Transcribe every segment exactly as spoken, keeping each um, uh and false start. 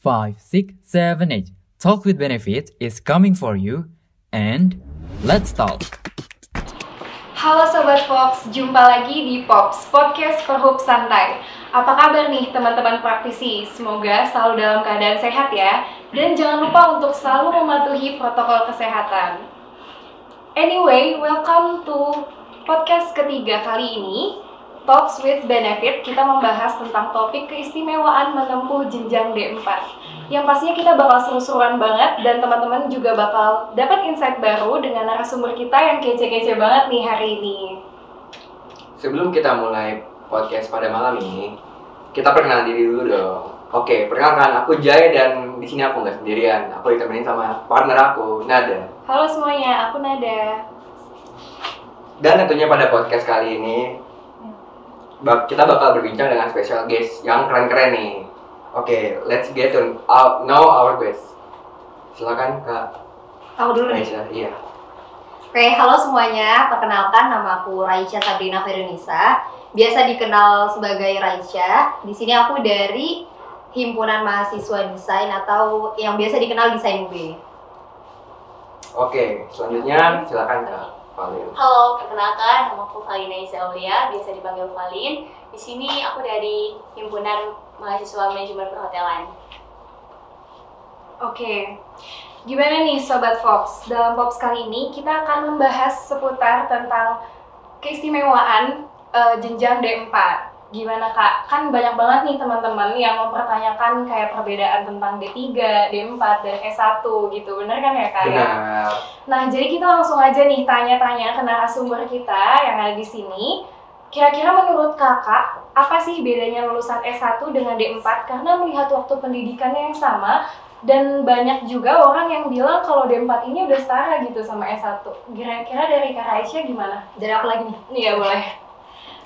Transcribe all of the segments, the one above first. five, six, seven, eight. Talk with Benefit is coming for you, and let's talk. Halo Sobat Pops, jumpa lagi di P O P S Podcast for Hope Santai. Apa kabar nih teman-teman praktisi? Semoga selalu dalam keadaan sehat ya. Dan jangan lupa untuk selalu mematuhi protokol kesehatan. Anyway, welcome to podcast ketiga kali ini, Talks with Benefit. Kita membahas tentang topik keistimewaan menempuh jenjang D empat. Yang pastinya kita bakal seru-seruan banget, dan teman-teman juga bakal dapat insight baru dengan narasumber kita yang kece-kece banget nih hari ini. Sebelum kita mulai podcast pada malam ini, kita perkenalan diri dulu dong. Oke, perkenalkan, aku Jaya, dan di sini aku nggak sendirian. Aku ditemenin sama partner aku, Nada. Halo semuanya, aku Nada. Dan tentunya pada podcast kali ini kita bakal berbincang dengan special guest yang keren-keren nih. Oke, okay, let's get on out now our guest. Silakan Kak. Aku dulu nih. Raisha, iya. Oke, okay, halo semuanya. Perkenalkan, nama aku Raisha Sabrina Veronisa. Biasa dikenal sebagai Raisha. Di sini aku dari Himpunan Mahasiswa Desain atau yang biasa dikenal Desain U B. Oke, okay, selanjutnya silakan Kak. Valin. Halo, perkenalkan, nama aku Valina Isyaulia, biasa dipanggil Valin. Di sini aku dari Himpunan Mahasiswa Manajemen Perhotelan. Oke, gimana nih Sobat Fox? Dalam Pops kali ini kita akan membahas seputar tentang keistimewaan uh, jenjang D empat. Gimana Kak? Kan banyak banget nih teman-teman yang mempertanyakan kayak perbedaan tentang D tiga, D empat, dan S satu gitu. Bener kan ya Kak? Benar. Ya? Nah, jadi kita langsung aja nih tanya-tanya ke narasumber kita yang ada di sini. Kira-kira menurut Kakak, apa sih bedanya lulusan S satu dengan D empat? Karena melihat waktu pendidikannya yang sama, dan banyak juga orang yang bilang kalau D empat ini udah setara gitu sama S satu. Kira-kira dari Kak Raisha gimana? Dari aku lagi nih? Iya, boleh.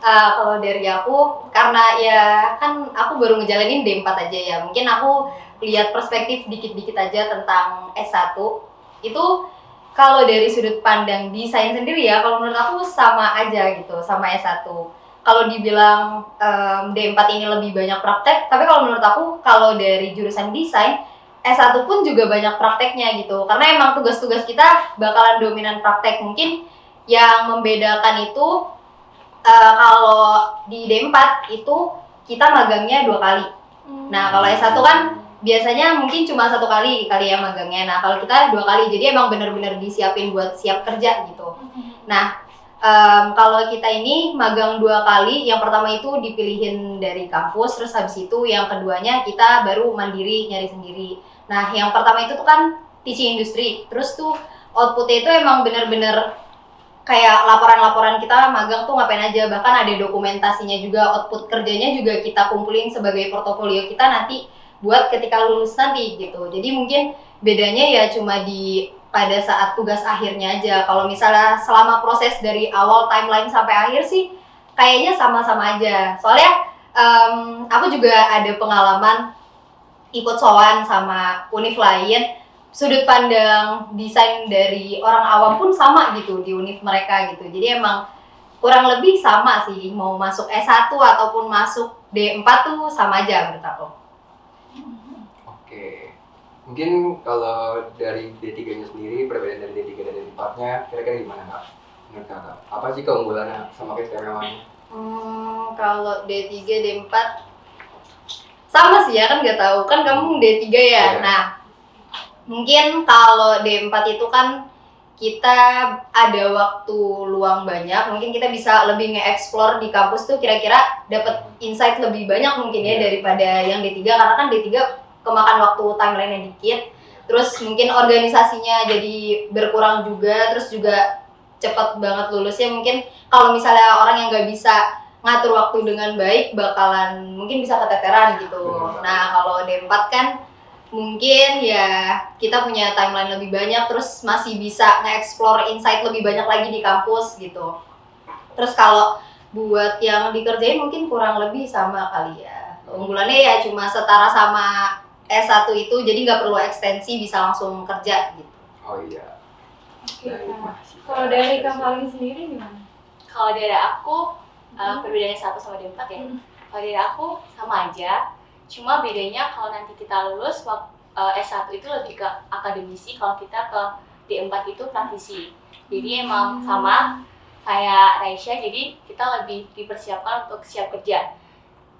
Uh, kalau dari aku, karena ya kan aku baru ngejalanin D empat aja ya, mungkin aku lihat perspektif dikit-dikit aja tentang S satu. Itu kalau dari sudut pandang desain sendiri ya, kalau menurut aku sama aja gitu, sama S satu. Kalau dibilang um, D empat ini lebih banyak praktek, tapi kalau menurut aku, kalau dari jurusan desain, S satu pun juga banyak prakteknya gitu. Karena emang tugas-tugas kita bakalan dominan praktek. Mungkin yang membedakan itu, Uh, kalau di D empat itu kita magangnya dua kali. Hmm. Nah, kalau S satu kan biasanya mungkin cuma satu kali kali ya magangnya. Nah, kalau kita dua kali, jadi emang benar-benar disiapin buat siap kerja gitu. Hmm. Nah, um, kalau kita ini magang dua kali, yang pertama itu dipilihin dari kampus, terus habis itu yang keduanya kita baru mandiri nyari sendiri. Nah, yang pertama itu tuh kan teaching industry, terus tuh outputnya itu emang benar-benar kayak laporan-laporan kita magang tuh ngapain aja, bahkan ada dokumentasinya juga, output kerjanya juga kita kumpulin sebagai portofolio kita nanti buat ketika lulus nanti gitu. Jadi mungkin bedanya ya cuma di pada saat tugas akhirnya aja. Kalau misalnya selama proses dari awal timeline sampai akhir sih kayaknya sama-sama aja. Soalnya um, aku juga ada pengalaman ikut soan sama univ lain. Sudut pandang desain dari orang awam pun sama gitu di univ mereka gitu. Jadi emang kurang lebih sama sih, mau masuk S satu ataupun masuk D empat tuh sama aja menurut aku. Oke, mungkin kalau dari D tiga-nya sendiri, perbedaan dari D tiga dan D empat-nya kira-kira gimana Kak? Menurut Kakak, apa sih keunggulannya sama keistimewaannya? Hmm, kalau D tiga, D empat sama sih ya, kan gak tahu, kan kamu D tiga ya? Yeah. Nah, mungkin kalau D empat itu kan kita ada waktu luang banyak, mungkin kita bisa lebih nge-explore di kampus tuh, kira-kira dapat insight lebih banyak mungkin ya, yeah, daripada yang D tiga, karena kan D tiga kemakan waktu timeline-nya dikit, terus mungkin organisasinya jadi berkurang juga, terus juga cepet banget lulusnya. Mungkin kalau misalnya orang yang nggak bisa ngatur waktu dengan baik bakalan mungkin bisa keteteran gitu. Nah, kalau D empat kan mungkin ya kita punya timeline lebih banyak, terus masih bisa nge-explore insight lebih banyak lagi di kampus gitu. Terus kalau buat yang dikerjain mungkin kurang lebih sama kali ya. Keunggulannya ya cuma setara sama S satu itu, jadi nggak perlu ekstensi, bisa langsung kerja gitu. Oh iya. Oke, nah, kalau dari Kak Valin sendiri gimana? Kalau dari aku, hmm. uh, perbedaannya satu sama D empat ya. Hmm. Kalau dari aku sama aja. Cuma bedanya kalau nanti kita lulus S satu itu lebih ke akademisi, kalau kita ke D empat itu praktisi. Jadi emang sama kayak Raisha, jadi kita lebih dipersiapkan untuk siap kerja.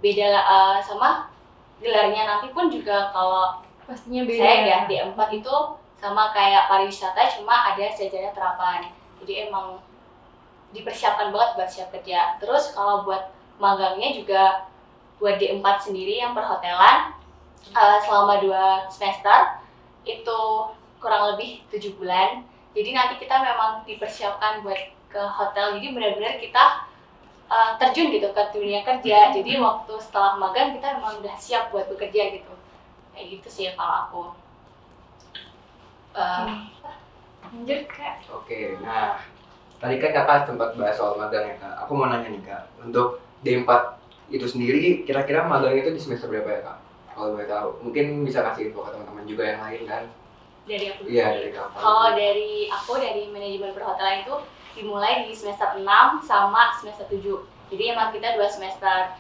Beda uh, sama gelarnya nanti pun juga, kalau pastinya beda. Saya ya D empat itu sama kayak pariwisata, cuma ada sarjana terapan. Jadi emang dipersiapkan banget buat siap kerja. Terus kalau buat magangnya juga buat D empat sendiri yang perhotelan uh, selama dua semester itu kurang lebih tujuh bulan. Jadi nanti kita memang dipersiapkan buat ke hotel, jadi benar-benar kita uh, terjun gitu ke dunia kerja. Jadi waktu setelah magang kita memang udah siap buat bekerja gitu, kayak gitu sih kalau aku. Uh, lanjut Kak. Oke, nah tadi kan Kakak sempat bahas soal magang ya Kak. Aku mau nanya nih Kak, untuk D empat itu sendiri kira-kira magang itu di semester berapa ya Kak? Kalau boleh tahu, mungkin bisa kasih info ke teman-teman juga yang lain kan? Dari aku. Iya dari Kakak. Kalau dari aku dari manajemen perhotelan itu dimulai di semester enam sama semester tujuh. Jadi emang kita dua semester,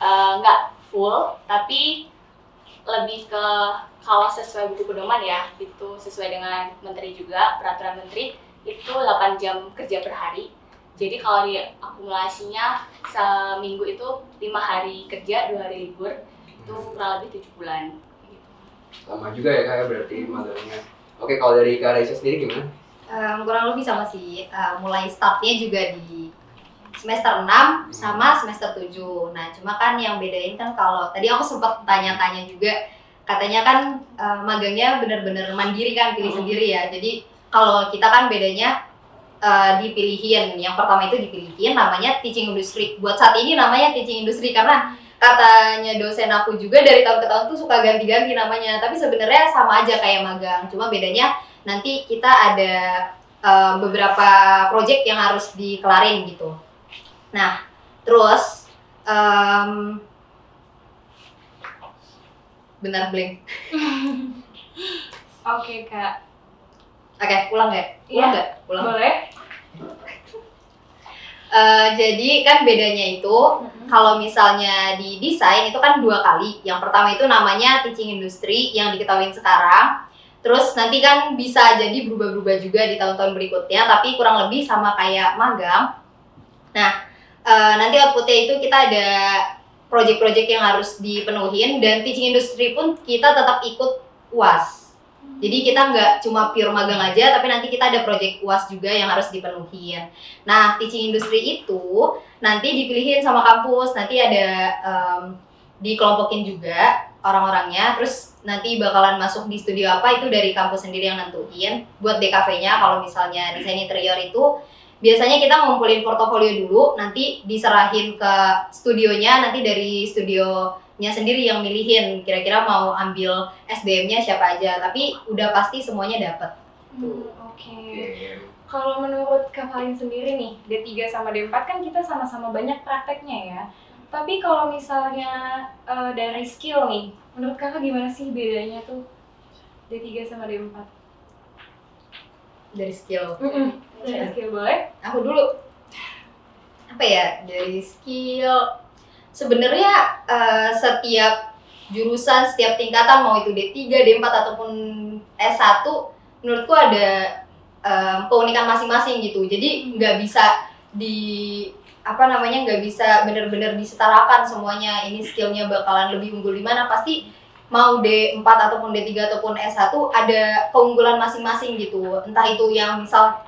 nggak uh, full, tapi lebih ke kalau sesuai buku pedoman ya, itu sesuai dengan menteri juga, peraturan menteri itu delapan jam kerja per hari. Jadi kalau di akumulasinya seminggu itu lima hari kerja, dua hari libur, itu kurang lebih tujuh bulan. Lama juga ya Kak ya berarti magangnya. Oke, kalau dari Kak Raisha sendiri gimana? Um, kurang lebih sama sih, uh, mulai startnya juga di semester enam sama semester tujuh. Nah cuma kan yang bedain kan, kalau tadi aku sempat tanya-tanya juga, katanya kan uh, magangnya bener-bener mandiri kan, pilih sendiri ya. Jadi kalau kita kan bedanya uh, dipilihin, yang pertama itu dipilihin namanya teaching industry. Buat saat ini namanya teaching industry karena katanya dosen aku juga dari tahun ke tahun tuh suka ganti-ganti namanya, tapi sebenarnya sama aja kayak magang, cuma bedanya nanti kita ada um, beberapa project yang harus dikelarin gitu. Nah, terus um, benar blank. Oke Kak. Oke, pulang nggak? Pulang nggak? Ya, pulang. Boleh. uh, jadi kan bedanya itu, mm-hmm. kalau misalnya di desain itu kan dua kali. Yang pertama itu namanya teaching industry yang diketahuin sekarang. Terus nanti kan bisa jadi berubah-berubah juga di tahun-tahun berikutnya, tapi kurang lebih sama kayak magang. Nah, e, nanti outputnya itu kita ada project-project yang harus dipenuhin, dan teaching industry pun kita tetap ikut U A S. Jadi kita nggak cuma pure magang aja, tapi nanti kita ada project U A S juga yang harus dipenuhin. Nah, teaching industry itu nanti dipilihin sama kampus, nanti ada um, dikelompokin juga orang-orangnya, terus nanti bakalan masuk di studio apa itu dari kampus sendiri yang nentuin. Buat D K V-nya kalau misalnya desain interior itu biasanya kita ngumpulin portofolio dulu, nanti diserahin ke studionya, nanti dari studionya sendiri yang milihin kira-kira mau ambil S D M-nya siapa aja, tapi udah pasti semuanya dapet. Hmm, Oke. Okay. Kalau menurut Kak Valin sendiri nih, D tiga sama D empat kan kita sama-sama banyak prakteknya ya. Tapi kalau misalnya uh, dari skill nih, menurut Kakak gimana sih bedanya tuh D tiga sama D empat? Dari skill? Mm-hmm. Dari skill boleh? Aku dulu. Apa ya, dari skill? Sebenarnya uh, setiap jurusan, setiap tingkatan, mau itu D tiga, D empat, ataupun S satu, menurutku ada uh, keunikan masing-masing gitu. Jadi nggak bisa di... apa namanya nggak bisa bener-bener disetarakan semuanya, ini skillnya bakalan lebih unggul di mana. Pasti mau D empat ataupun D tiga ataupun S satu ada keunggulan masing-masing gitu. Entah itu yang misal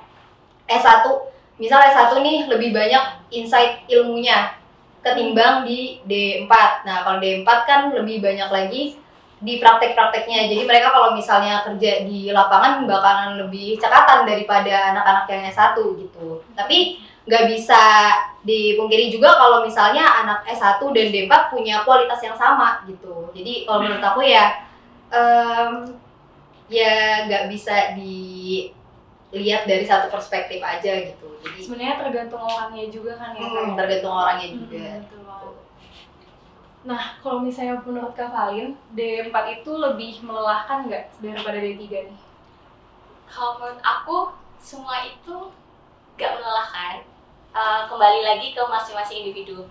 S satu, misal S satu nih lebih banyak insight ilmunya ketimbang di D empat. Nah kalau D empat kan lebih banyak lagi di praktek-prakteknya, jadi mereka kalau misalnya kerja di lapangan bakalan lebih cekatan daripada anak-anak yang S satu gitu. Tapi nggak bisa dipungkiri juga kalau misalnya anak S satu dan D empat punya kualitas yang sama gitu. Jadi kalau menurut aku ya um, ya nggak bisa dilihat dari satu perspektif aja gitu. Jadi sebenarnya tergantung orangnya juga kan ya. Hmm, tergantung orangnya juga. Hmm, gitu. Nah kalau misalnya menurut Kak Valin, D empat itu lebih melelahkan nggak daripada D tiga nih? Kalau menurut aku semua itu nggak melelahkan. Uh, kembali lagi ke masing-masing individu.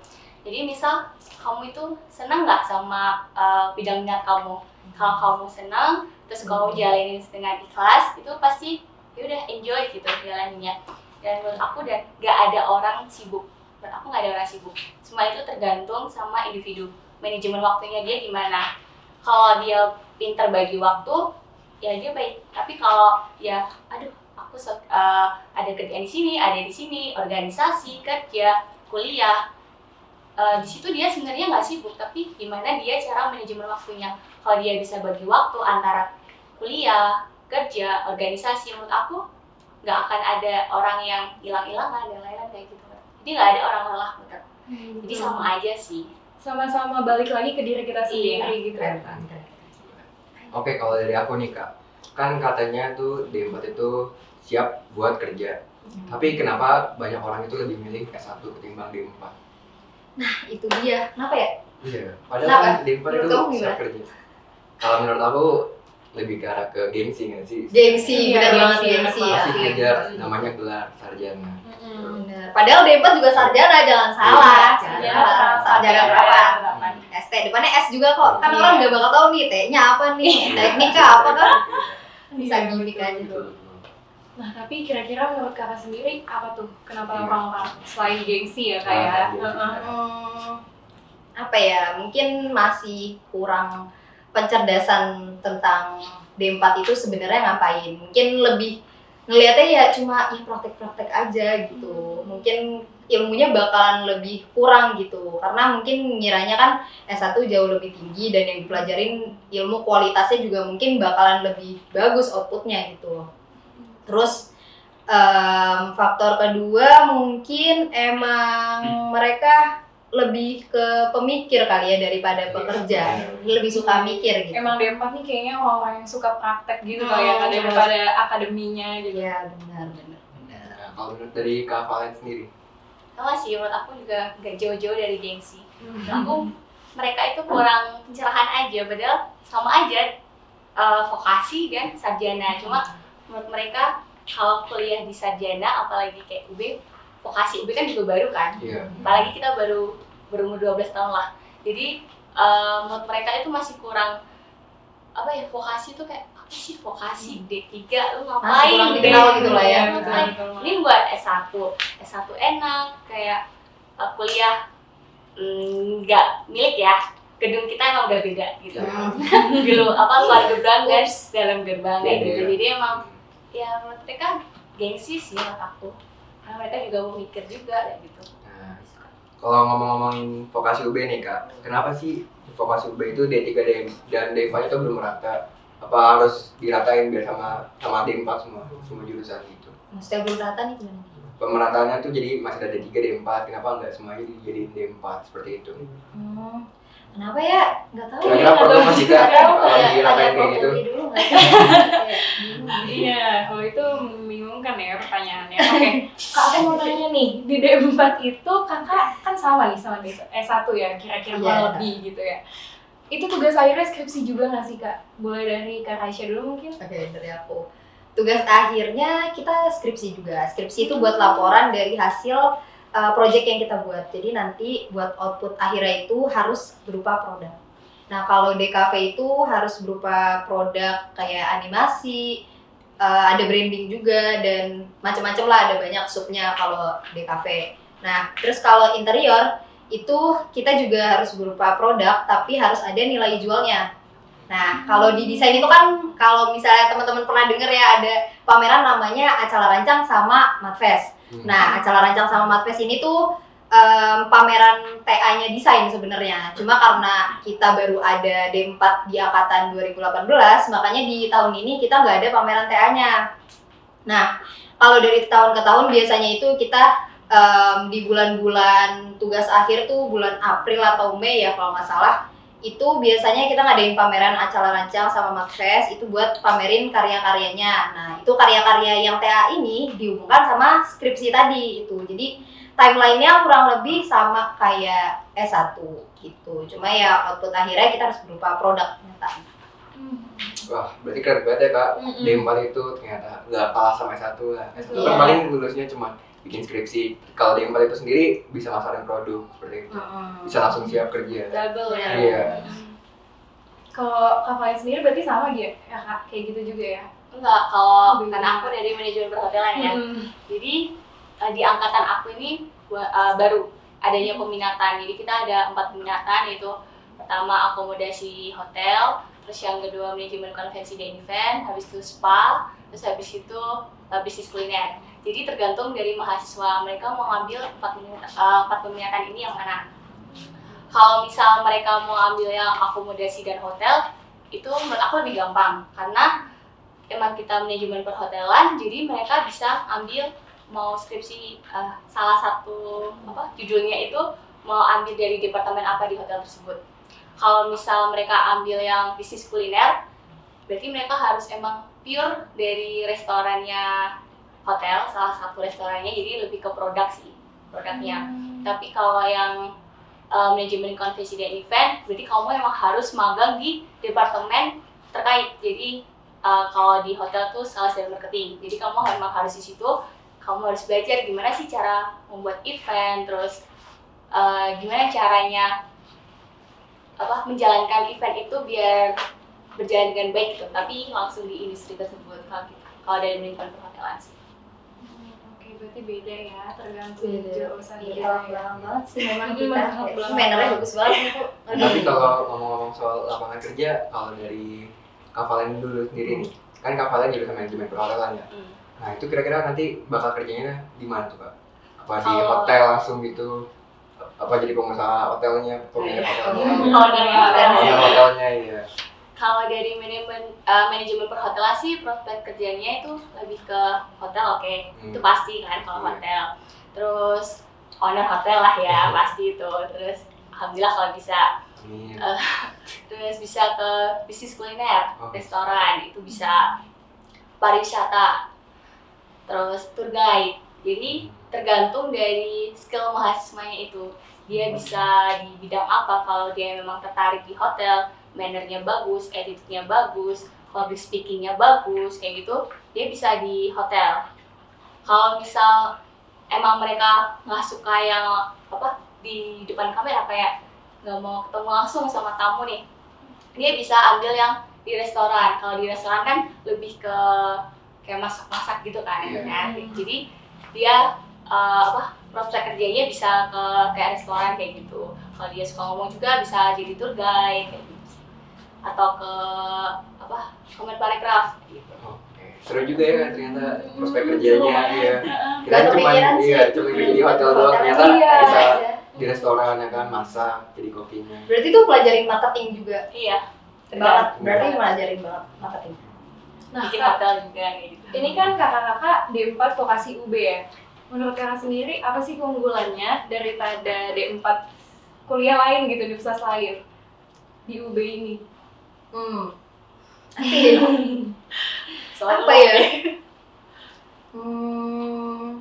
Jadi misal kamu itu senang nggak sama uh, bidang minat kamu? Kalau kamu senang, terus kamu jalanin dengan ikhlas, itu pasti ya udah enjoy gitu jalaninnya. Dan menurut aku udah nggak ada orang sibuk. Menurut aku nggak ada orang sibuk. Semua itu tergantung sama individu. Manajemen waktunya dia gimana? Kalau dia pintar bagi waktu, ya dia baik. Tapi kalau ya, aduh, aku so, uh, ada kerjaan di sini, ada di sini, organisasi, kerja, kuliah. Uh, di situ dia sebenarnya nggak sibuk, tapi gimana dia cara manajemen waktunya. Kalau dia bisa bagi waktu antara kuliah, kerja, organisasi, menurut aku nggak akan ada orang yang hilang-hilangan dan lain-lain kayak gitu. Jadi nggak ada orang lelah, betul. Hmm, Jadi sama aja sih. Sama-sama balik lagi ke diri kita sendiri, iya, gitu. Keren, kan? Oke, kalau dari aku nih Kak, kan katanya tuh D empat itu siap buat kerja. Hmm. Tapi kenapa banyak orang itu lebih milih S satu ketimbang D empat? Nah itu dia, kenapa ya? Iya, padahal D empat itu siap kerja. Kalau menurut aku lebih ke arah ke gengsi nggak sih? Gengsi, benar banget gengsi ya. Masih ngejar namanya gelar sarjana. Benar. Padahal D empat juga sarjana, jangan salah. Sarjana berapa? S T, depannya S juga kok. Kan orang nggak bakal tahu nih T-nya apa nih, teknik apa kan? Bisa gimik aja tuh. Nah, tapi kira-kira menurut Kakak sendiri apa tuh? Kenapa orang-orang hmm. selain gengsi ya, Kak ya? Hmm, apa ya? Mungkin masih kurang pencerdasan tentang D empat itu sebenarnya ngapain. Mungkin lebih ngelihatnya ya cuma ya praktek-praktek aja gitu. Hmm. Mungkin ilmunya bakalan lebih kurang gitu. Karena mungkin ngiranya kan S satu jauh lebih tinggi dan yang dipelajarin ilmu kualitasnya juga mungkin bakalan lebih bagus outputnya gitu. Terus um, faktor kedua mungkin emang mereka lebih ke pemikir kali ya daripada pekerja, lebih suka mikir gitu. Emang D empat nih kayaknya orang-orang yang suka praktek gitu kali ya, daripada akademinya gitu. Iya benar benar benar. Nah, kalau menurut dari Kak Valen sendiri? Sama sih, menurut aku juga gak jauh-jauh dari gengsi. Hmm. Aku mereka itu kurang pencerahan aja, padahal sama aja uh, vokasi dan sarjana, cuma menurut mereka kalau kuliah di sarjana, apalagi kayak U B, vokasi U B kan juga baru kan, yeah. Apalagi kita baru berumur dua belas tahun lah, jadi uh, menurut mereka itu masih kurang apa ya, vokasi tuh kayak apa sih vokasi, D tiga lu ngapain, kurang dikenal gitu lah ya, ini buat S satu, S satu enak, kayak uh, kuliah nggak mm, milik ya, gedung kita emang udah beda gitu, dulu yeah. apa luar gerbang guys, dalam gerbang yeah, gitu, yeah. Jadi emang ya menurut mereka gengsi sih menurut aku, karena mereka juga mau mikir juga kayak gitu. Nah, kalau ngomong-ngomongin vokasi U B nih Kak, kenapa sih vokasi U B itu D tiga dan D empat itu belum merata? Apa harus diratain biar sama sama D empat semua semua jurusan gitu? Maksudnya belum rata nih gimana? Pemerataannya tuh jadi masih ada D tiga, D empat, kenapa nggak semuanya dijadiin D empat seperti itu? Hmm. Kenapa ya? Nggak tahu. Kira-kira perlu masih kan kalau diratain kayak gitu? Iya, kalau itu membingungkan ya pertanyaannya. Oke, okay. Kakak mau tanya nih, di D empat itu kakak kan sama nih sama S satu ya, kira-kira kurang lebih gitu ya. Itu tugas akhirnya skripsi juga nggak sih Kak? Boleh dari Kak Raisya dulu mungkin? Oke, okay, dari aku. Tugas akhirnya kita skripsi juga. Skripsi itu buat laporan dari hasil uh, proyek yang kita buat. Jadi nanti buat output akhirnya itu harus berupa produk. Nah, kalau D K V itu harus berupa produk kayak animasi, Uh, ada branding juga dan macam-macam lah, ada banyak subnya kalau D K V. Nah, terus kalau interior itu kita juga harus berupa produk tapi harus ada nilai jualnya. Nah, kalau di desain itu kan kalau misalnya teman-teman pernah dengar ya ada pameran namanya Acala Rancang sama Matves. Nah, Acala Rancang sama Matves ini tuh um, pameran T A-nya desain sebenarnya. Cuma karena kita baru ada D empat di angkatan dua ribu delapan belas, makanya di tahun ini kita nggak ada pameran T A-nya. Nah, kalau dari tahun ke tahun biasanya itu kita um, di bulan-bulan tugas akhir tuh bulan April atau Mei ya kalau nggak salah, itu biasanya kita ngadain pameran Acala Rancang sama Matves itu buat pamerin karya-karyanya. Nah, itu karya-karya yang T A ini dihubungkan sama skripsi tadi itu. Jadi, timeline-nya kurang lebih sama kayak S satu gitu. Cuma ya output akhirnya kita harus berupa produk ternyata. Wah, berarti keren banget ya Kak. Mm-mm. D empat itu ternyata nggak kalah sama S satu lah. S satu yeah. Kan paling lulusnya cuma bikin skripsi. Kalau di Embal itu sendiri bisa masarin produk seperti itu, hmm. bisa langsung siap kerja. Double ya. Iya. Kalau kakaknya sendiri berarti sama gitu ya, kayak gitu juga ya? Enggak, kalau oh, karena aku dari manajemen perhotelan ya. Hmm. Jadi di angkatan aku ini uh, baru adanya peminatan. Jadi kita ada empat peminatan, yaitu pertama akomodasi hotel, terus yang kedua manajemen konvensi dan event, habis itu spa, terus habis itu uh, bisnis kuliner. Jadi tergantung dari mahasiswa mereka mau ambil empat, uh, empat peminatan ini yang mana. Kalau misal mereka mau ambil yang akomodasi dan hotel, itu menurut aku lebih gampang karena emang kita manajemen perhotelan, jadi mereka bisa ambil mau skripsi uh, salah satu apa judulnya itu mau ambil dari departemen apa di hotel tersebut. Kalau misal mereka ambil yang bisnis kuliner, berarti mereka harus emang pure dari restorannya hotel, salah satu restorannya, jadi lebih ke produk sih produknya. Hmm. Tapi kalau yang Uh, manajemen konvensi dan event, berarti kamu emang harus magang di departemen terkait. Jadi uh, kalau di hotel tuh sales dan marketing, jadi kamu emang harus di situ. Kamu harus belajar gimana sih cara membuat event, terus uh, gimana caranya apa menjalankan event itu biar berjalan dengan baik gitu. Tapi langsung di industri tersebut kalau kita, kalau dari manajemen perhotelan sih. Berarti beda ya, tergantung jurusan kita. Iya, banget banget sih memang kita. Seminarnya bagus banget nih, Bu. Tapi kalau ngomong-ngomong soal lapangan kerja, kalau dari Kak Valen dulu sendiri nih, kan Kak Valen jurusan manajemen perhotelan ya. Hmm. Nah, itu kira-kira nanti bakal kerjanya di mana tuh, Kak? Apa di oh. hotel langsung gitu? Apa jadi pengusaha hotelnya, pemilik hotelnya? Owner hotelnya. hotelnya ya. Kalau dari manajemen uh, manajemen perhotelan sih prospek kerjanya itu lebih ke hotel, oke, okay? hmm. Itu pasti kan kalau hotel. Terus owner hotel lah ya, pasti itu. Terus alhamdulillah kalau bisa. Hmm. Uh, terus bisa ke bisnis kuliner, oh. restoran, itu bisa pariwisata. Terus tour guide. Jadi tergantung dari skill mahasiswanya itu. Dia bisa di bidang apa, kalau dia memang tertarik di hotel, mannernya bagus, attitude-nya bagus, public speaking-nya bagus, kayak gitu, dia bisa di hotel. Kalau misal emang mereka nggak suka yang apa di depan kamera, kayak nggak mau ketemu langsung sama tamu nih, dia bisa ambil yang di restoran. Kalau di restoran kan lebih ke kayak masak-masak gitu kan, yeah. kan? Jadi dia uh, apa prospek kerjanya bisa ke kayak restoran kayak gitu. Kalau dia suka ngomong juga bisa jadi tour guide. Kayak gitu. Atau ke apa komen parekraf gitu. Oke, seru juga ya kan ternyata prospek kerjanya. Iya, kita cuma iya cuma di hotel doang, ternyata iya, bisa iya. di restoran ya kan, masak jadi kokinya. Berarti tuh pelajarin marketing juga. Iya, banget. Berarti pelajarin banget marketing. Nah, bikin hotel juga gitu. Ini kan kakak-kakak D empat Vokasi U B ya, menurut kakak sendiri apa sih keunggulannya daripada D empat kuliah lain gitu, di pusat lain di U B ini? Hmm. Apa ya? Hmm.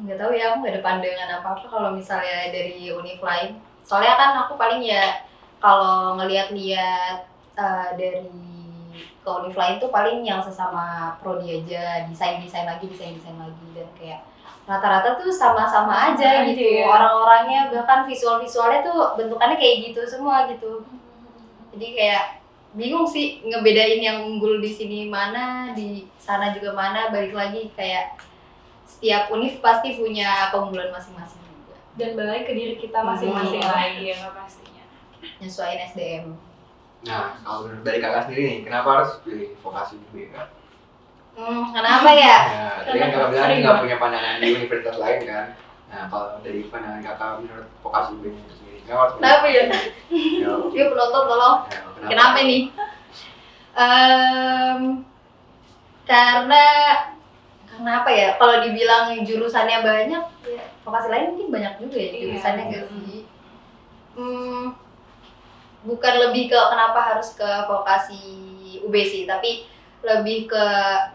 Nggak tahu ya, aku nggak ada pandangan apa-apa kalau misalnya dari univ lain. Soalnya kan aku paling ya kalau ngelihat-lihat uh, dari ke univ lain tuh paling yang sesama prodi aja, desain-desain lagi, desain-desain lagi, dan kayak rata-rata tuh sama-sama aja gitu. Gitu. Orang-orangnya bahkan visual-visualnya tuh bentukannya kayak gitu semua gitu. Jadi kayak bingung sih ngebedain yang unggul di sini mana, di sana juga mana. Balik lagi kayak setiap univ pasti punya keunggulan masing-masing juga. Dan balik ke diri kita masing-masing hmm. lagi ya pastinya. Nyesuaiin S D M. Nah, kalau dari kakak sendiri nih, kenapa harus pilih Vokasi U B, Kak? Hmm, kenapa ya? Nah, tadi kan kakak bilang nggak punya pandangan di universitas lain kan? Nah, kalau dari pandangan kakak menurut Vokasi U B itu sendiri, kenapa ya? Yuk penonton tolong. Kenapa, kenapa nih? Um, karena karena apa ya? Kalau dibilang jurusannya banyak, ya, Vokasi lain mungkin banyak juga ya jurusannya nggak yeah. sih? Hmm, bukan lebih ke kenapa harus ke Vokasi U B sih, tapi lebih ke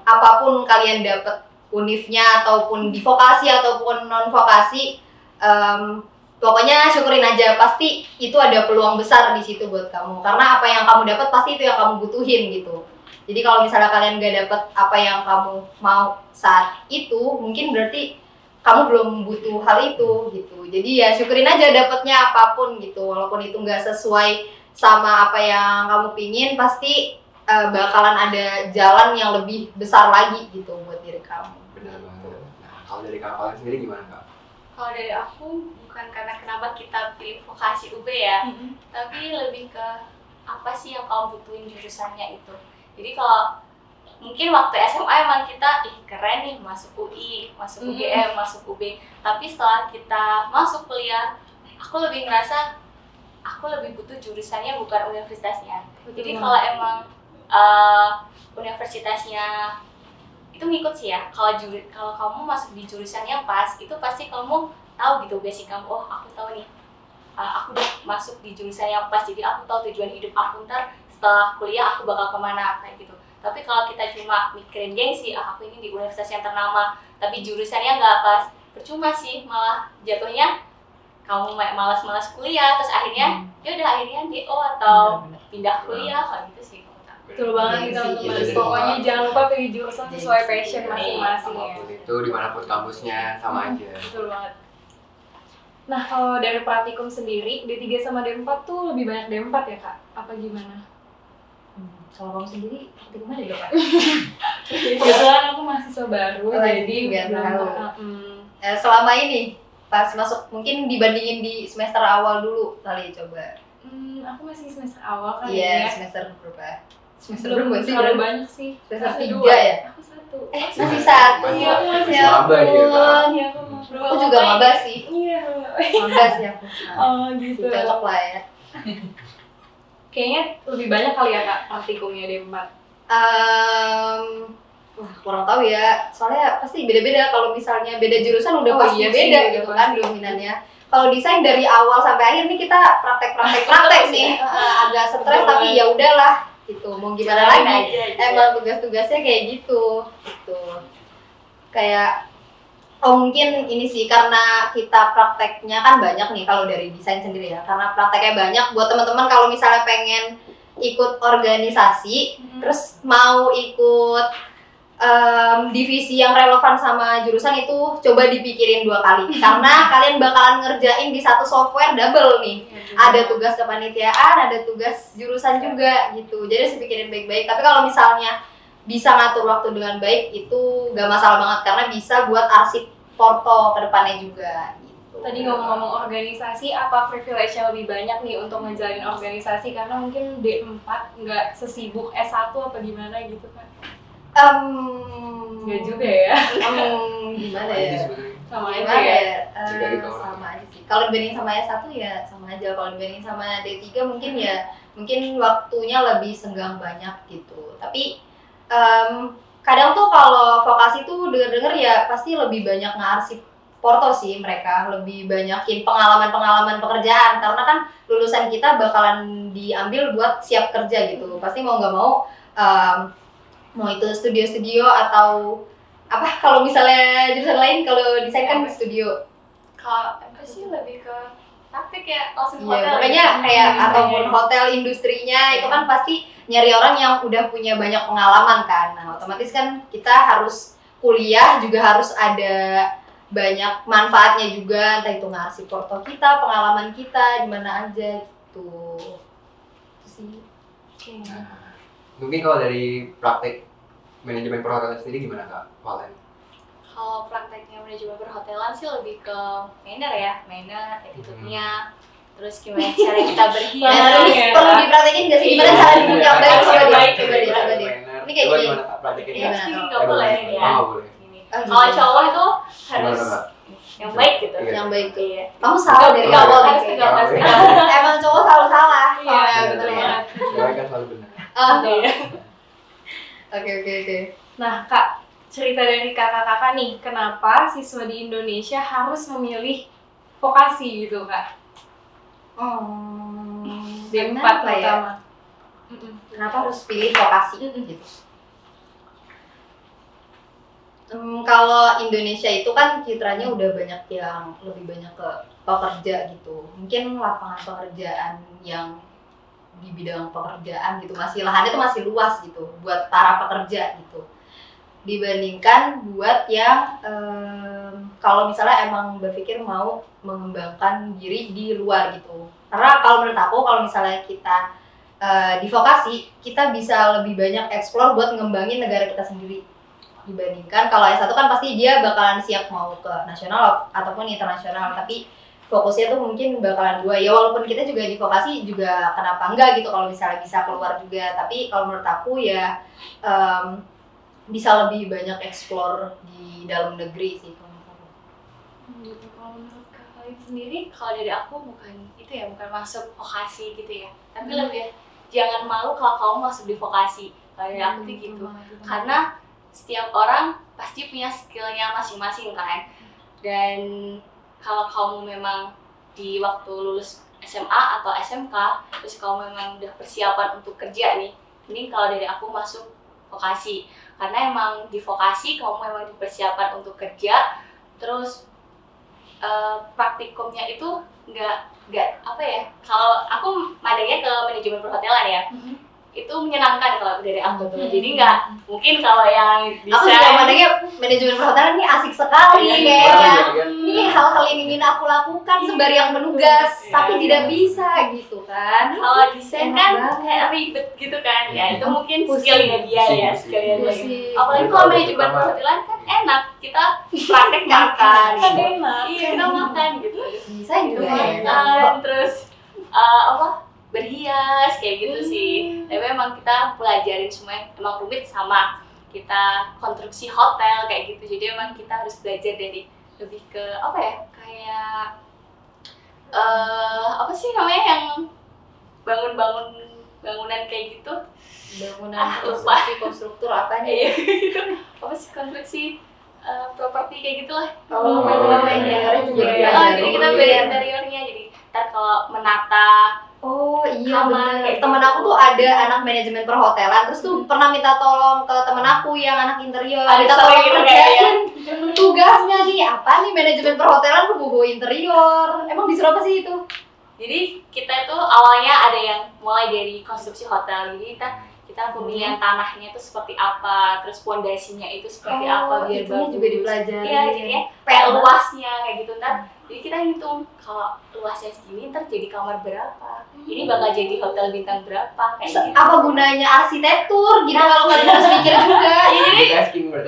apapun kalian dapat univnya ataupun di Vokasi ataupun non Vokasi, um, pokoknya syukurin aja, pasti itu ada peluang besar di situ buat kamu karena apa yang kamu dapat pasti itu yang kamu butuhin gitu. Jadi kalau misalnya kalian gak dapet apa yang kamu mau saat itu, mungkin berarti kamu belum butuh hal itu gitu. Jadi ya syukurin aja dapetnya apapun gitu, walaupun itu gak sesuai sama apa yang kamu pingin, pasti uh, bakalan ada jalan yang lebih besar lagi gitu buat diri kamu. Benar banget. Nah, kalau dari kakak sendiri gimana kak? Kalau dari aku, bukan karena kenapa kita pilih vokasi U B ya, mm-hmm. tapi lebih ke apa sih yang kamu butuhin jurusannya itu. Jadi kalau mungkin waktu S M A emang kita, ih keren nih masuk U I, masuk U G M, mm-hmm. masuk U B. Tapi setelah kita masuk kuliah, aku lebih ngerasa aku lebih butuh jurusannya bukan universitasnya. Betul. Jadi kalau emang uh, universitasnya itu ngikut sih ya, kalau juri, kalau kamu masuk di jurusannya pas, itu pasti kamu tahu gitu basic kamu, oh aku tahu nih, uh, aku udah masuk di jurusan yang pas, jadi aku tahu tujuan hidup aku ntar setelah kuliah aku bakal kemana, kayak gitu. Tapi kalau kita cuma mikirin gengsi, ah aku ini di universitas yang ternama, tapi jurusannya nggak pas, percuma sih, malah jatuhnya kamu malas-malas kuliah, terus akhirnya hmm. ya udah akhirnya D O atau bener, bener. pindah kuliah, kayak gitu sih. Betul banget gitu teman-teman. Pokoknya jangan lupa pilih jurusan sesuai passion masing-masing ya. Itu dimanapun kampusnya sama aja. Betul banget. Nah kalau dari praktikum sendiri D tiga sama D empat tuh lebih banyak D empat ya kak? Apa gimana? Hmm, kalau kamu sendiri praktikumnya D empat? Kebetulan aku mahasiswa baru oh, jadi biar tahu. Hmm. Selama ini pas masuk mungkin dibandingin di semester awal dulu kali ya coba. Hmm, aku masih semester awal kan yeah, ya. Iya semester berapa? Semester berapa sih? Kalau banyak sih. Semester tiga ya? Aku satu. Eh, ya, masih satu. Iya, aku masih satu. Iya, aku masih Aku juga maba sih. Iya. Maba sih aku. Oh, gitu. Cocok lah ya. Kayaknya lebih banyak kali ya kak praktikumnya D empat. Um, wah, kurang tahu ya. Soalnya pasti beda-beda kalau misalnya beda jurusan udah oh, pasti iya, beda sih, gitu kan dominannya. Kalau desain dari awal sampai akhir nih kita praktek-praktek-praktek nih. Uh, agak stres tapi ya udahlah. Gitu mau gimana Jalan lagi aja, gitu. Emang tugas-tugasnya kayak gitu gitu kayak oh mungkin ini sih karena kita prakteknya kan banyak nih kalau dari desain sendiri ya, karena prakteknya banyak. Buat teman-teman kalau misalnya pengen ikut organisasi hmm. terus mau ikut um, divisi yang relevan sama jurusan itu coba dipikirin dua kali karena kalian bakalan ngerjain di satu software double nih. Ada tugas kepanitiaan, ada tugas jurusan juga gitu. Jadi harus pikirin baik-baik. Tapi kalau misalnya bisa ngatur waktu dengan baik itu gak masalah banget karena bisa buat arsip porto ke depannya juga gitu. Tadi ngomong-ngomong organisasi, apa privilege-nya lebih banyak nih untuk ngejalin organisasi karena mungkin D empat nggak sesibuk S satu apa gimana gitu kan? Um, nggak juga ya? Um, gimana ya? Sama aja ya? Uh, sama aja sih. Kalau dibanding sama S satu ya sama aja. Kalau dibanding sama D tiga mungkin ya mungkin waktunya lebih senggang banyak gitu. Tapi um, kadang tuh kalau vokasi tuh denger-denger ya pasti lebih banyak ngarsip porto sih mereka. Lebih banyakin pengalaman-pengalaman pekerjaan. Karena kan lulusan kita bakalan diambil buat siap kerja gitu. Pasti mau nggak mau um, mau itu studio-studio atau apa kalau misalnya jurusan lain kalau desain kan studio. Kalau apa sih lebih ke praktik ya langsung yeah, hotel. Makanya gitu. Kayak hmm. ataupun hotel industrinya yeah. itu kan pasti nyari orang yang udah punya banyak pengalaman kan. Nah, otomatis kan kita harus kuliah juga harus ada banyak manfaatnya juga entah itu ngasih porto kita, pengalaman kita di mana aja gitu. Itu sih. Okay. Mungkin kalau dari praktek manajemen perhotelan sendiri gimana kak, Valen? Kalau prakteknya manajemen perhotelan sih lebih ke manner ya, manner, attitude-nya, hmm. terus gimana cara kita berhias. Terus perlu dipraktekin nggak sih gimana cara hidup yang baik coba deh, coba deh, coba deh. Ini kayak gini. Iya, ini nggak boleh ya. Kalau cowok itu harus yang baik gitu. Yang baik tuh ya. Kamu salah dari awal gitu. Emang cowok selalu salah. Iya, betul banget. Cewek kan selalu benar. Oke oke oke. Nah kak, cerita dari kakak-kakak nih, kenapa siswa di Indonesia harus memilih vokasi gitu kak? Hmm, D empat pertama. Ya? Kenapa harus pilih vokasi gitu? Hmm, kalau Indonesia itu kan citranya udah banyak yang lebih banyak ke pekerja gitu. Mungkin lapangan pekerjaan yang di bidang pekerjaan gitu, masih lahannya itu masih luas gitu buat para pekerja gitu, dibandingkan buat yang um, kalau misalnya emang berpikir mau mengembangkan diri di luar gitu. Karena kalau menurut aku, kalau misalnya kita uh, di vokasi, kita bisa lebih banyak eksplor buat ngembangin negara kita sendiri, dibandingkan kalau S satu kan pasti dia bakalan siap mau ke nasional ataupun internasional, tapi fokusnya tuh mungkin bakalan dua. Ya walaupun kita juga di vokasi juga kenapa enggak gitu kalau misalnya bisa keluar juga, tapi kalau menurut aku ya um, bisa lebih banyak eksplor di dalam negeri sih. Gitu, kalau menurut kalian sendiri, kalau dari aku bukan itu ya, bukan masuk vokasi gitu ya, tapi hmm. lebih jangan malu kalau kamu masuk di vokasi, kalau dari aku tuh hmm. gitu, hmm. karena setiap orang pasti punya skillnya masing-masing kan, dan kalau kamu memang di waktu lulus S M A atau S M K, terus kamu memang udah persiapan untuk kerja nih, mending kalau dari aku masuk vokasi, karena emang di vokasi kamu memang dipersiapkan untuk kerja, terus Uh, praktikumnya itu nggak nggak apa ya, kalau aku madangnya ke manajemen perhotelan ya, mm-hmm. itu menyenangkan kalau dari aku tuh, mm-hmm. jadi nggak mungkin kalau yang bisa aku juga madangnya manajemen perhotelan ini asik sekali kayaknya, yeah, yeah. ini hal-hal yang ingin aku lakukan sembari yang menugas, yeah, tapi yeah. tidak bisa gitu kan. Kalau desain kan kayak ribet gitu kan, yeah. ya itu mungkin skillnya dia pusing, ya skillnya dia, apalagi kalau manajemen perhotelan kan enak, kita praktek makan, kan enak, iya kita makan gitu, bisa gitu makan, terus uh, apa berhias kayak gitu hmm. sih. Tapi memang kita pelajarin semuanya, emang rumit sama kita konstruksi hotel kayak gitu, jadi emang kita harus belajar dari lebih ke apa ya kayak uh, apa sih namanya yang bangun-bangun bangunan kayak gitu, bangunan ah, konstruksi konstruktur apa nih? Apa sih konstruksi uh, properti kayak gitulah. Oh, interiornya. Oh, ya. Oh, jadi kita beli interiornya, jadi kita kalau menata. Oh iya benar. Temen aku tuh ada anak manajemen perhotelan, terus tuh hmm. pernah minta tolong ke temen aku yang anak interior. Ada tolong kerjain tugasnya nih, apa nih manajemen perhotelan tuh bobo interior. Emang disuruh apa sih itu? Jadi kita itu awalnya ada yang mulai dari konstruksi hotel, jadi kita kita pemilihan hmm. tanahnya itu seperti apa, terus pondasinya itu seperti oh, apa biar bagus. Juga dipelajari. Iya, jadinya P L luasnya kayak gitu ntar. Hmm. Jadi kita hitung kalau luasnya segini ntar jadi kamar berapa, hmm. ini bakal jadi hotel bintang berapa kayak gitu. Apa gunanya arsitektur gitu kalau nggak harus mikir juga. Jadi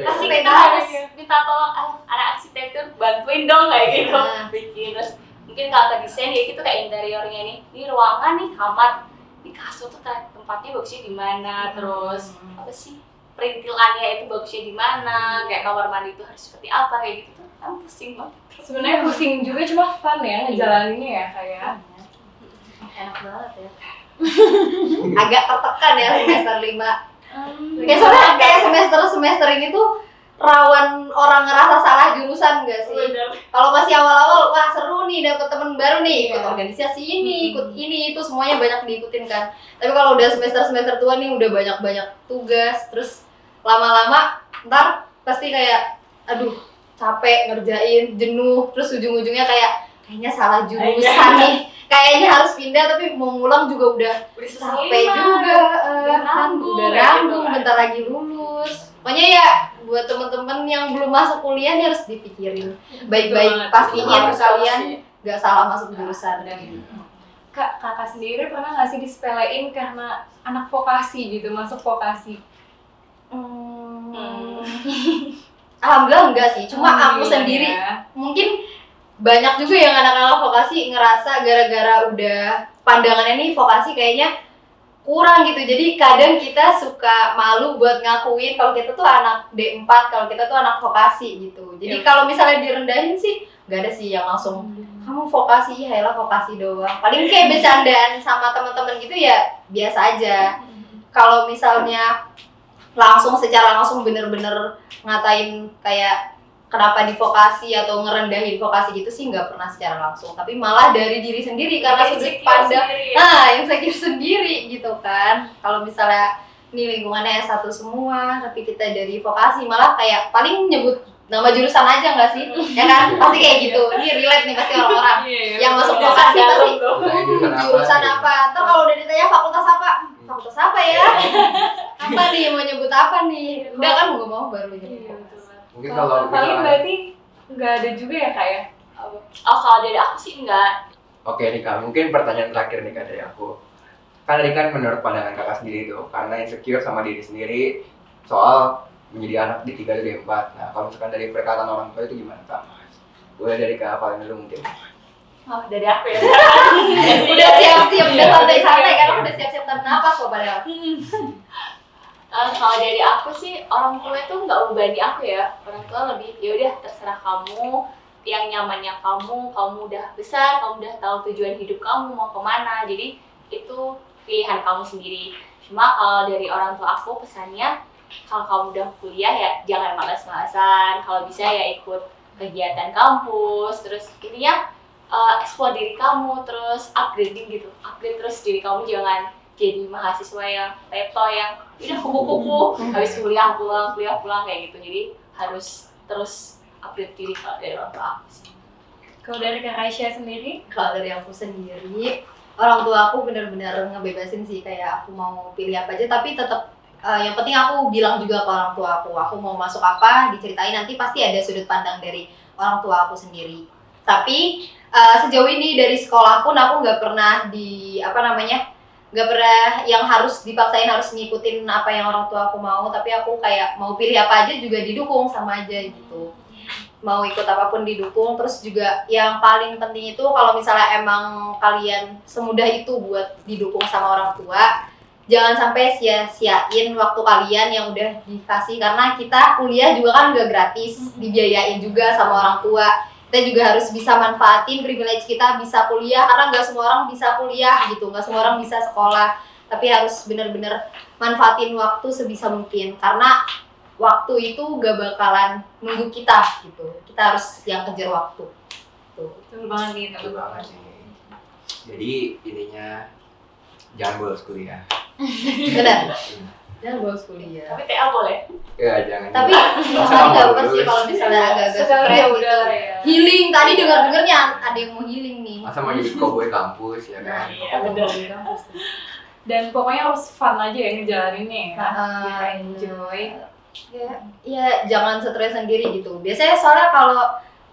pasti kita harus minta tolong anak arsitektur bantuin dong kayak gitu bikin terus. Mungkin kalau ke desain ya gitu kayak interiornya nih, ini ruangan nih kamar, ini kasur tuh tempatnya bagusnya di mana, hmm. terus apa sih perintilannya itu bagusnya di mana, kayak kamar mandi itu harus seperti apa kayak gitu tuh, kan pusing banget. Sebenarnya pusing juga cuma fun ya ngejalaninnya ya kayak. Enak banget ya. Agak tertekan ya semester lima. Hmm. Ya soalnya kayak semester semester ini tuh rawan orang ngerasa salah jurusan gak sih? Kalau masih awal-awal, wah seru nih dapet temen baru nih, ikut yeah. organisasi ini, ikut ini, itu semuanya banyak diikutin kan. Tapi kalau udah semester-semester tua nih udah banyak-banyak tugas, terus lama-lama ntar pasti kayak aduh capek ngerjain, jenuh, terus ujung-ujungnya kayak kayaknya salah jurusan nih, kayaknya harus pindah, tapi mau ngulang juga udah, udah capek juga, udah nanggung, udah nanggung, bentar lagi lulus. Pokoknya ya buat temen-temen yang belum masuk kuliah nih harus dipikirin baik-baik, pastiin kalian nggak salah masuk jurusan. Kak, kakak sendiri pernah nggak sih disepelein karena anak vokasi gitu masuk vokasi? Hmm. Hmm. Alhamdulillah enggak sih, cuma oh, aku iya, sendiri ya. Mungkin banyak juga yang anak-anak vokasi ngerasa gara-gara udah pandangannya nih vokasi kayaknya kurang gitu, jadi kadang kita suka malu buat ngakuin kalau kita tuh anak D empat, kalau kita tuh anak vokasi gitu. Jadi yeah. kalau misalnya direndahin sih, gak ada sih yang langsung hmm. kamu vokasi, ya elah vokasi doang. Paling kayak bercandaan sama temen-temen gitu ya biasa aja. Hmm. Kalau misalnya langsung secara langsung bener-bener ngatain kayak kenapa di vokasi atau ngerendahin vokasi gitu sih nggak pernah secara langsung, tapi malah dari diri sendiri karena sudut pandang, ya. Nah insecure sendiri gitu kan. Kalau misalnya ini lingkungannya S satu semua, tapi kita dari vokasi malah kayak paling nyebut nama jurusan aja nggak sih? Ya kan? Pasti kayak gitu. Ini relate nih pasti orang-orang yang masuk vokasi pasti jurusan apa? Terus kalau udah ditanya fakultas apa? Fakultas apa ya? Apa nih mau nyebut apa nih? Udah kan gue mau baru nyebut. Mungkin kalau paling berarti nggak ada juga ya kak ya? Oh kalau dari aku sih enggak. Oke nih kak, mungkin pertanyaan terakhir nih kak dari aku. Kan tadi kan menurut pandangan kakak sendiri tuh, karena insecure sama diri sendiri soal menjadi anak di tiga dari empat. Nah kalau misalkan dari perkataan orang tua itu gimana kak? Boleh dari kak Valina dulu mungkin. Oh dari aku ya. Udah siap-siap, udah santai-santai karena udah siap-siap tarik nafas kok padahal. Uh, kalau dari aku sih orang tua itu nggak membebani aku ya. Orang tua lebih ya udah terserah kamu. Yang nyamannya kamu, kamu udah besar, kamu udah tahu tujuan hidup kamu mau kemana, jadi itu pilihan kamu sendiri. Cuma kalau dari orang tua aku pesannya, kalau kamu udah kuliah ya jangan malas-malasan, kalau bisa ya ikut kegiatan kampus, terus intinya uh, explore diri kamu, terus upgrading gitu, upgrade terus diri kamu, jangan jadi mahasiswa yang leto yang udah kupu-kupu, habis kuliah pulang, kuliah pulang kayak gitu, jadi harus terus update diri kalau dari orang tua aku sih. Kalau dari Kak Raisha sendiri? Kalau dari aku sendiri, orang tua aku benar-benar ngebebasin sih, kayak aku mau pilih apa aja, tapi tetap uh, yang penting aku bilang juga ke orang tua aku, aku mau masuk apa, diceritain nanti pasti ada sudut pandang dari orang tua aku sendiri. Tapi uh, sejauh ini dari sekolah pun aku nggak pernah di apa namanya, nggak pernah yang harus dipaksain harus ngikutin apa yang orang tua aku mau, tapi aku kayak mau pilih apa aja juga didukung sama aja gitu. Mau ikut apapun didukung, terus juga yang paling penting itu kalau misalnya emang kalian semudah itu buat didukung sama orang tua, jangan sampai sia-siain waktu kalian yang udah dikasih, karena kita kuliah juga kan gak gratis, dibiayain juga sama orang tua. Kita juga harus bisa manfaatin privilege kita bisa kuliah, karena gak semua orang bisa kuliah gitu, gak semua orang bisa sekolah, tapi harus bener-bener manfaatin waktu sebisa mungkin, karena waktu itu gak bakalan nunggu kita gitu, kita harus yang kejar waktu. Betul banget nih, betul banget nih. Jadi intinya jangan bolos kuliah. Benar. Jangan bolos kuliah. Tapi T A boleh? Ya jangan. Tapi nggak apa sih kalau misalnya agak-agak stres gitu. Healing tadi dengar-dengarnya ada yang mau healing nih. Masa mau jadi cowboy kampus ya kan? Iya benar di kampus. Dan pokoknya harus fun aja ya ngejalaninnya. Heeh, enjoy. Ya, ya jangan stres sendiri gitu. Biasanya soalnya kalau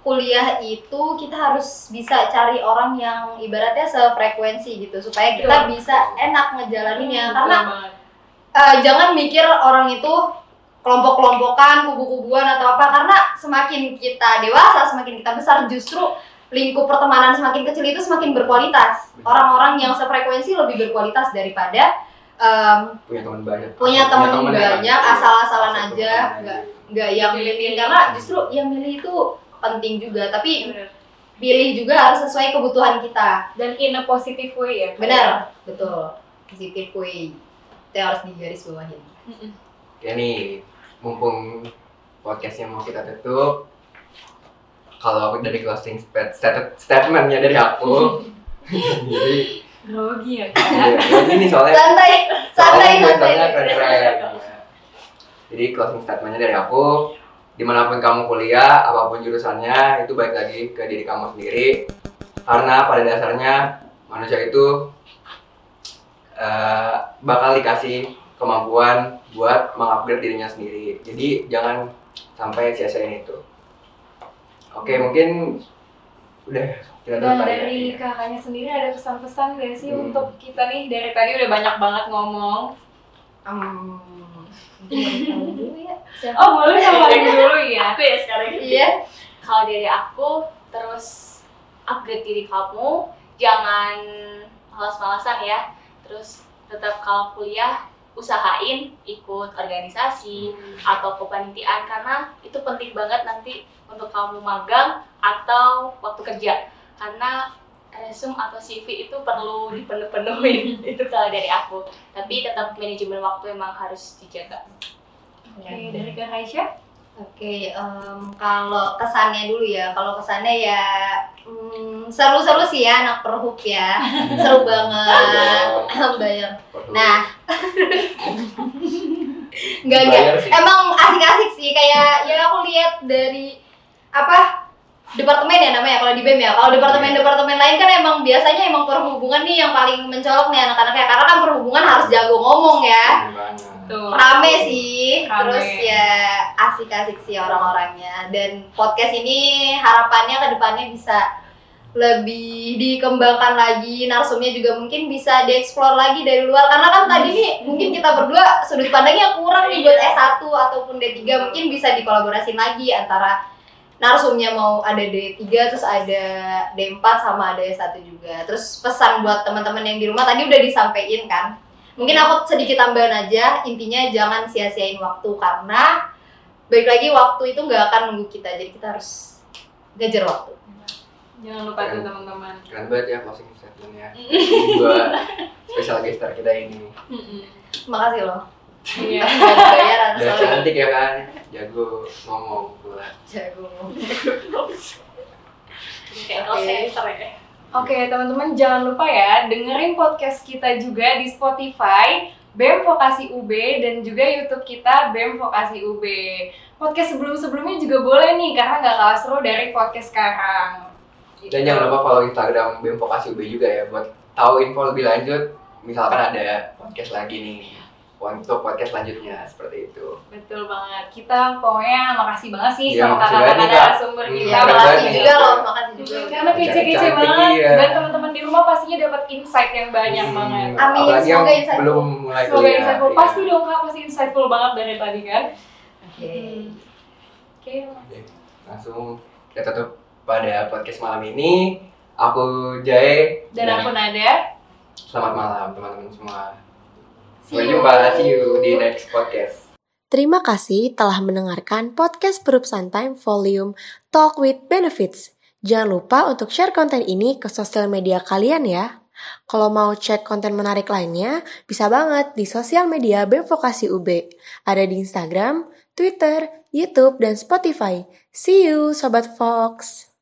kuliah itu kita harus bisa cari orang yang ibaratnya sefrekuensi gitu, supaya kita bisa enak ngejalaninnya. Karena uh, jangan mikir orang itu kelompok-kelompokan, kubu-kubuan atau apa. Karena semakin kita dewasa, semakin kita besar, justru lingkup pertemanan semakin kecil itu semakin berkualitas. Orang-orang yang sefrekuensi lebih berkualitas daripada Um, punya teman banyak, punya teman banyak, banyak asal-asalan asal aja, nggak nggak yang milih, karena justru yang milih itu penting juga, tapi bener. Pilih juga harus sesuai kebutuhan kita dan in a positive way ya. Benar, betul, positive way. Kita harus digaris bawahin. Mm-hmm. Oke nih, mumpung podcastnya mau kita tutup, kalau dari closing statement statementnya dari aku, jadi grogi ya kan? Ini soalnya santai, santai, santai. Jadi closing statementnya dari aku, dimanapun kamu kuliah, apapun jurusannya, itu balik lagi ke diri kamu sendiri. Karena pada dasarnya manusia itu uh, bakal dikasih kemampuan buat mengupgrade dirinya sendiri. Jadi jangan sampai sia-siain itu. Oke, mungkin udah. Dan dari ya, kakaknya sendiri ada pesan-pesan gak sih hmm. untuk kita nih? Dari tadi udah banyak banget ngomong. Hmm. Oh boleh sama yang dulu ya? Aku ya sekarang. Iya. Kalau dari aku, terus upgrade diri kamu, jangan malas-malasan ya. Terus tetap kalau kuliah usahain ikut organisasi hmm. atau kepanitiaan, karena itu penting banget nanti untuk kamu magang atau waktu kerja, karena resume atau C V itu perlu dipenuh-penuhin. Itu kalau dari aku, tapi tetap manajemen waktu emang harus dijaga. Oke, okay, dari Kak Raisha? Oke, okay, um, kalau kesannya dulu ya, kalau kesannya ya um, seru-seru sih ya anak perhub ya, seru banget, bayar. Nah, nggak nggak, emang asik-asik sih, kayak ya aku lihat lihat dari apa departemen ya namanya kalau di B E M ya. Kalau departemen-departemen lain kan emang biasanya emang perhubungan nih yang paling mencolok nih anak-anaknya, karena kan perhubungan harus jago ngomong ya. Tuh. Rame sih, Rame. Terus ya asik-asik sih orang-orangnya. Dan podcast ini harapannya ke depannya bisa lebih dikembangkan lagi, narsumnya juga mungkin bisa dieksplor lagi dari luar, karena kan tadi nih mungkin kita berdua sudut pandangnya kurang nih buat S satu ataupun D tiga, mungkin bisa dikolaborasi lagi antara narsumnya mau ada D tiga, terus ada D empat sama ada S satu juga. Terus pesan buat teman-teman yang di rumah tadi udah disampaikan kan, mungkin aku sedikit tambahan aja, intinya jangan sia-siain waktu, karena balik lagi waktu itu nggak akan nunggu kita, jadi kita harus ngejar waktu. Jangan lupa tuh teman-teman. Keren banget ya closing statementnya. Buat special guest star kita ini. Makasih loh. Iya. Bayaran. Cantik ya kan. Jago ngomong pula. Jago ngomong. Oke. Oke teman-teman, jangan lupa ya dengerin podcast kita juga di Spotify B E M Vokasi U B dan juga YouTube kita B E M Vokasi U B. Podcast sebelum-sebelumnya juga boleh nih karena nggak kalah seru dari podcast sekarang. Dan jangan lupa follow Instagram B E M Vokasi U B juga ya buat tahu info lebih lanjut. Misalkan ada podcast lagi nih untuk podcast selanjutnya seperti itu. Betul banget. Kita pokoknya makasih banget sih ya, sama kakak-kakak sumber kita. Makasih juga loh, makasih juga. Karena kece-kece banget ya. Dan teman-teman di rumah pastinya dapat insight yang banyak hmm, banget. Amin. Semoga insightful. Belum mulai semoga insightful. Ya. Pasti dong kak, pasti insightful banget dari tadi kan. Oke. Okay. Oke. Okay. Okay. Langsung kita tutup. Pada podcast malam ini, aku Jae dan, dan aku Nada. Selamat malam teman-teman semua. Sampai jumpa, see you di next podcast. Terima kasih telah mendengarkan podcast Perupsan Time Volume Talk with Benefits. Jangan lupa untuk share konten ini ke sosial media kalian ya. Kalau mau cek konten menarik lainnya, bisa banget di sosial media B E M Vokasi U B. Ada di Instagram, Twitter, YouTube, dan Spotify. See you, Sobat Vox!